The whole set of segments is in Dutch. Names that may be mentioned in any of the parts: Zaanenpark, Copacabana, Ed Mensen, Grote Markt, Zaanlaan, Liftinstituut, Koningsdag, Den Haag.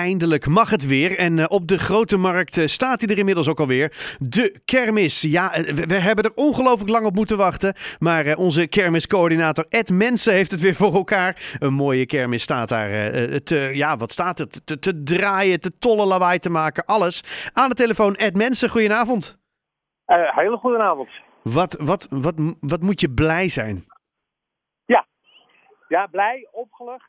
Eindelijk mag het weer en op de Grote Markt staat hij er inmiddels ook alweer. De kermis. Ja, we hebben er ongelooflijk lang op moeten wachten. Maar onze kermiscoördinator Ed Mensen heeft het weer voor elkaar. Een mooie kermis staat daar. Wat staat het? Te draaien, te tollen, lawaai te maken, alles. Aan de telefoon Ed Mensen, goedenavond. Hele goedenavond. Wat moet je blij zijn? Ja, blij, opgelucht.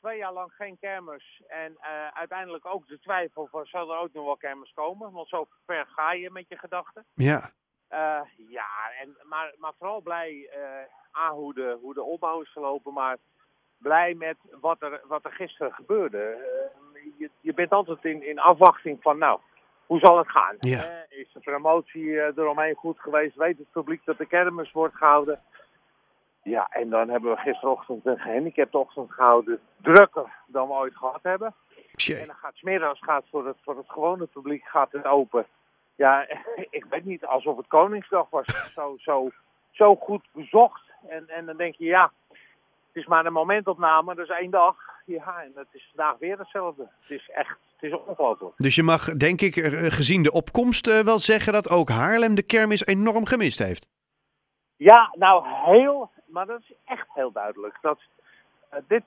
2 jaar lang geen kermis. En uiteindelijk ook de twijfel van, zal er ook nog wel kermis komen? Want zo ver ga je met je gedachten. Ja. Maar vooral blij hoe de opbouw is gelopen. Maar blij met wat er gisteren gebeurde. Je bent altijd in afwachting van, hoe zal het gaan? Ja. Is de promotie eromheen goed geweest? Weet het publiek dat de kermis wordt gehouden? Ja, en dan hebben we gisterochtend een gehandicaptochtend gehouden. Drukker dan we ooit gehad hebben. Tjie. En dan gaat 's middags voor het gewone publiek gaat het open. Ja, ik weet niet, alsof het Koningsdag was. Zo goed bezocht. En dan denk je, het is maar een momentopname, dat is 1 dag. Ja, en het is vandaag weer hetzelfde. Het is ongelooflijk. Dus je mag, denk ik, gezien de opkomst wel zeggen dat ook Haarlem de kermis enorm gemist heeft. Ja, maar dat is echt heel duidelijk.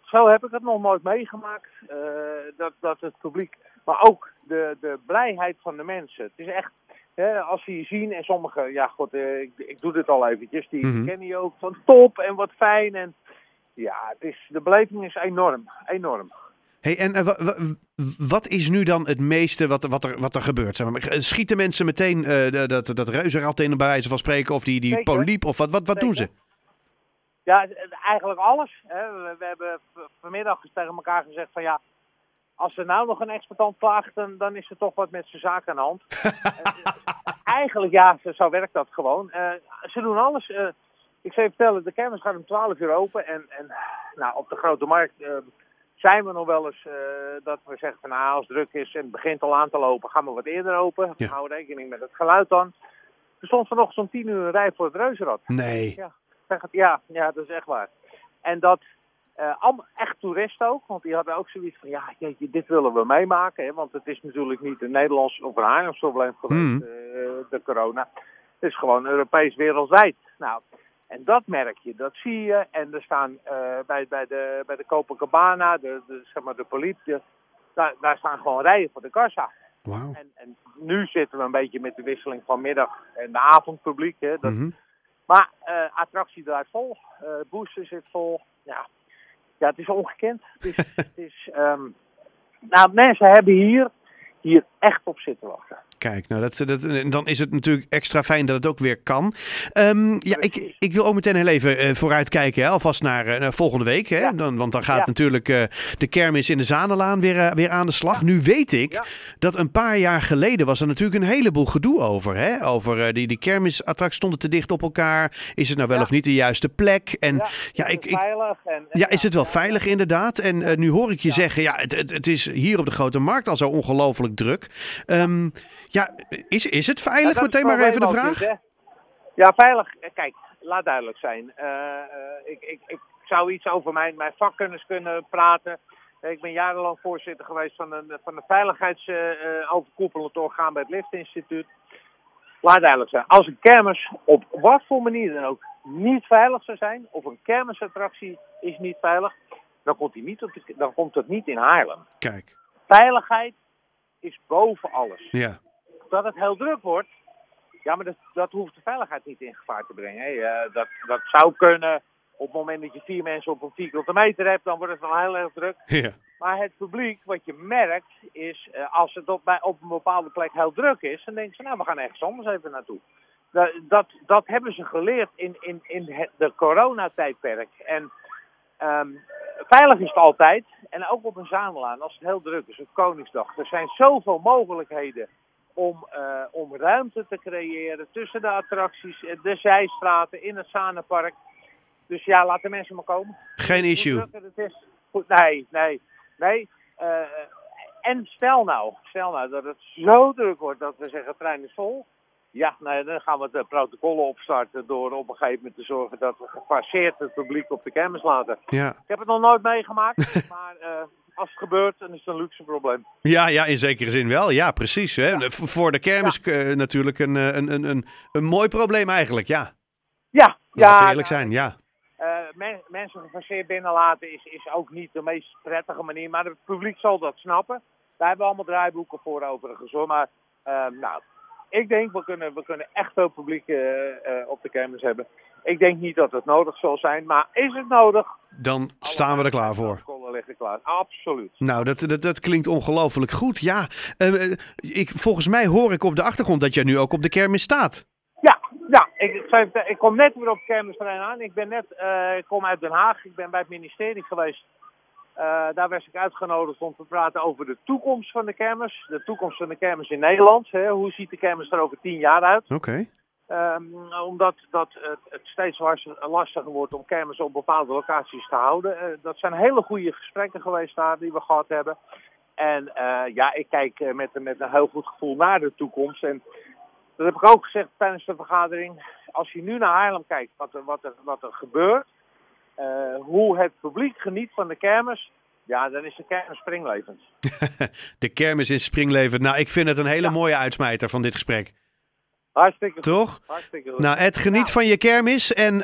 Zo heb ik het nog nooit meegemaakt. Dat het publiek, maar ook de blijheid van de mensen. Het is echt, als ze je zien en sommigen, ik doe dit al eventjes. Die kennen je ook van top en wat fijn. En de beleving is enorm, enorm. Hey, en wat is nu dan het meeste wat er gebeurt? Zeg maar, schieten mensen meteen dat reuzenrad in, bij wijze van spreken, of die poliep, of wat doen ze? Ja, eigenlijk alles. We hebben vanmiddag tegen elkaar gezegd van als er nou nog een exploitant plaagt, dan is er toch wat met zijn zaak aan de hand. Eigenlijk zo werkt dat gewoon. Ze doen alles. Ik zou je vertellen, de kermis gaat om 12 uur open en op de Grote Markt zijn we nog wel eens dat we zeggen van als het druk is en het begint al aan te lopen, gaan we wat eerder open. Ja. Hou rekening met het geluid dan. Er stond vanochtend om 10 uur een rij voor het reuzenrad. Nee. Ja, dat is echt waar. En dat, echt toeristen ook, want die hadden ook zoiets van, dit willen we meemaken. Hè, want het is natuurlijk niet een Nederlands of een Haarlems probleem geweest, de corona. Het is gewoon Europees wereldwijd. En dat merk je, dat zie je. En er staan bij de Copacabana, de poliep, daar staan gewoon rijen voor de kassa. Wow. En nu zitten we een beetje met de wisseling van middag en de avondpubliek. Hè, Maar attractie draait vol, booster zit vol. Ja, het is ongekend. Mensen hebben hier echt op zitten wachten. Kijk, dan is het natuurlijk extra fijn dat het ook weer kan. Ik wil ook meteen heel even vooruitkijken, hè, alvast naar volgende week. Hè? Ja. Want dan gaat natuurlijk de kermis in de Zaanlaan weer aan de slag. Ja. Nu weet ik dat een paar jaar geleden was er natuurlijk een heleboel gedoe over. Hè? Over die kermisattracties stonden te dicht op elkaar. Is het nou wel of niet de juiste plek? En, is het wel veilig inderdaad? En nu hoor ik je zeggen, het is hier op de Grote Markt al zo ongelooflijk druk. Is het veilig? Meteen maar even de vraag. Veilig. Kijk, laat duidelijk zijn. Ik zou iets over mijn vakkennis kunnen praten. Ik ben jarenlang voorzitter geweest van een veiligheidsoverkoepelend orgaan bij het Liftinstituut. Laat duidelijk zijn. Als een kermis op wat voor manier dan ook niet veilig zou zijn, of een kermisattractie is niet veilig, dan komt het niet in Haarlem. Kijk. Veiligheid is boven alles. Ja. Dat het heel druk wordt, maar dat hoeft de veiligheid niet in gevaar te brengen. Hè. Dat zou kunnen op het moment dat je 4 mensen op een vierkante meter hebt, dan wordt het wel heel erg druk. Ja. Maar het publiek, wat je merkt, is als het op een bepaalde plek heel druk is, dan denken ze, we gaan ergens anders even naartoe. Dat hebben ze geleerd in de coronatijdperk. En veilig is het altijd. En ook op een Zaanlaan, als het heel druk is, op Koningsdag. Er zijn zoveel mogelijkheden om ruimte te creëren tussen de attracties, de zijstraten, in het Zaanenpark. Dus laat de mensen maar komen. Geen issue. Het is. Goed, nee. En stel nou dat het zo druk wordt dat we zeggen, trein is vol. Ja, nou, dan gaan we het protocol opstarten door op een gegeven moment te zorgen dat we gepasseerd het publiek op de kermis laten. Ja. Ik heb het nog nooit meegemaakt, maar als het gebeurt, dan is het een luxe probleem. Ja, in zekere zin wel. Ja, precies. Hè? Ja. Voor de kermis natuurlijk een mooi probleem eigenlijk, ja. Ja. Laten we eerlijk zijn, ja. Mensen gefaseerd binnenlaten is ook niet de meest prettige manier, maar het publiek zal dat snappen. Daar hebben we allemaal draaiboeken voor overigens, hoor. Maar ik denk, we kunnen echt veel publiek op de kermis hebben. Ik denk niet dat het nodig zal zijn, maar is het nodig? Dan staan we er klaar voor. Alle liggen klaar, absoluut. Nou, dat klinkt ongelooflijk goed, ja. Volgens mij hoor ik op de achtergrond dat jij nu ook op de kermis staat. Ja, ik kom net weer op het kermisterrein aan. Ik kom uit Den Haag. Ik ben bij het ministerie geweest. Daar werd ik uitgenodigd om te praten over de toekomst van de kermis. De toekomst van de kermis in Nederland. Hè. Hoe ziet de kermis er over 10 jaar uit? Oké. Omdat het steeds lastiger wordt om kermis op bepaalde locaties te houden. Dat zijn hele goede gesprekken geweest daar die we gehad hebben. En ik kijk met een heel goed gevoel naar de toekomst. En dat heb ik ook gezegd tijdens de vergadering. Als je nu naar Haarlem kijkt, wat er gebeurt, hoe het publiek geniet van de kermis, ja, dan is de kermis springlevend. De kermis is springlevend. Nou, ik vind het een hele mooie uitsmijter van dit gesprek. Hartstikke toch? Hartstikke goed. Nou, Ed, geniet van je kermis. En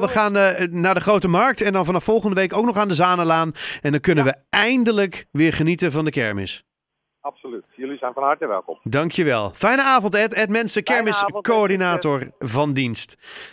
we gaan naar de Grote Markt en dan vanaf volgende week ook nog aan de Zaanenlaan. En dan kunnen we eindelijk weer genieten van de kermis. Absoluut. Jullie zijn van harte welkom. Dankjewel. Fijne avond, Ed. Ed Mensen, kermiscoördinator van dienst.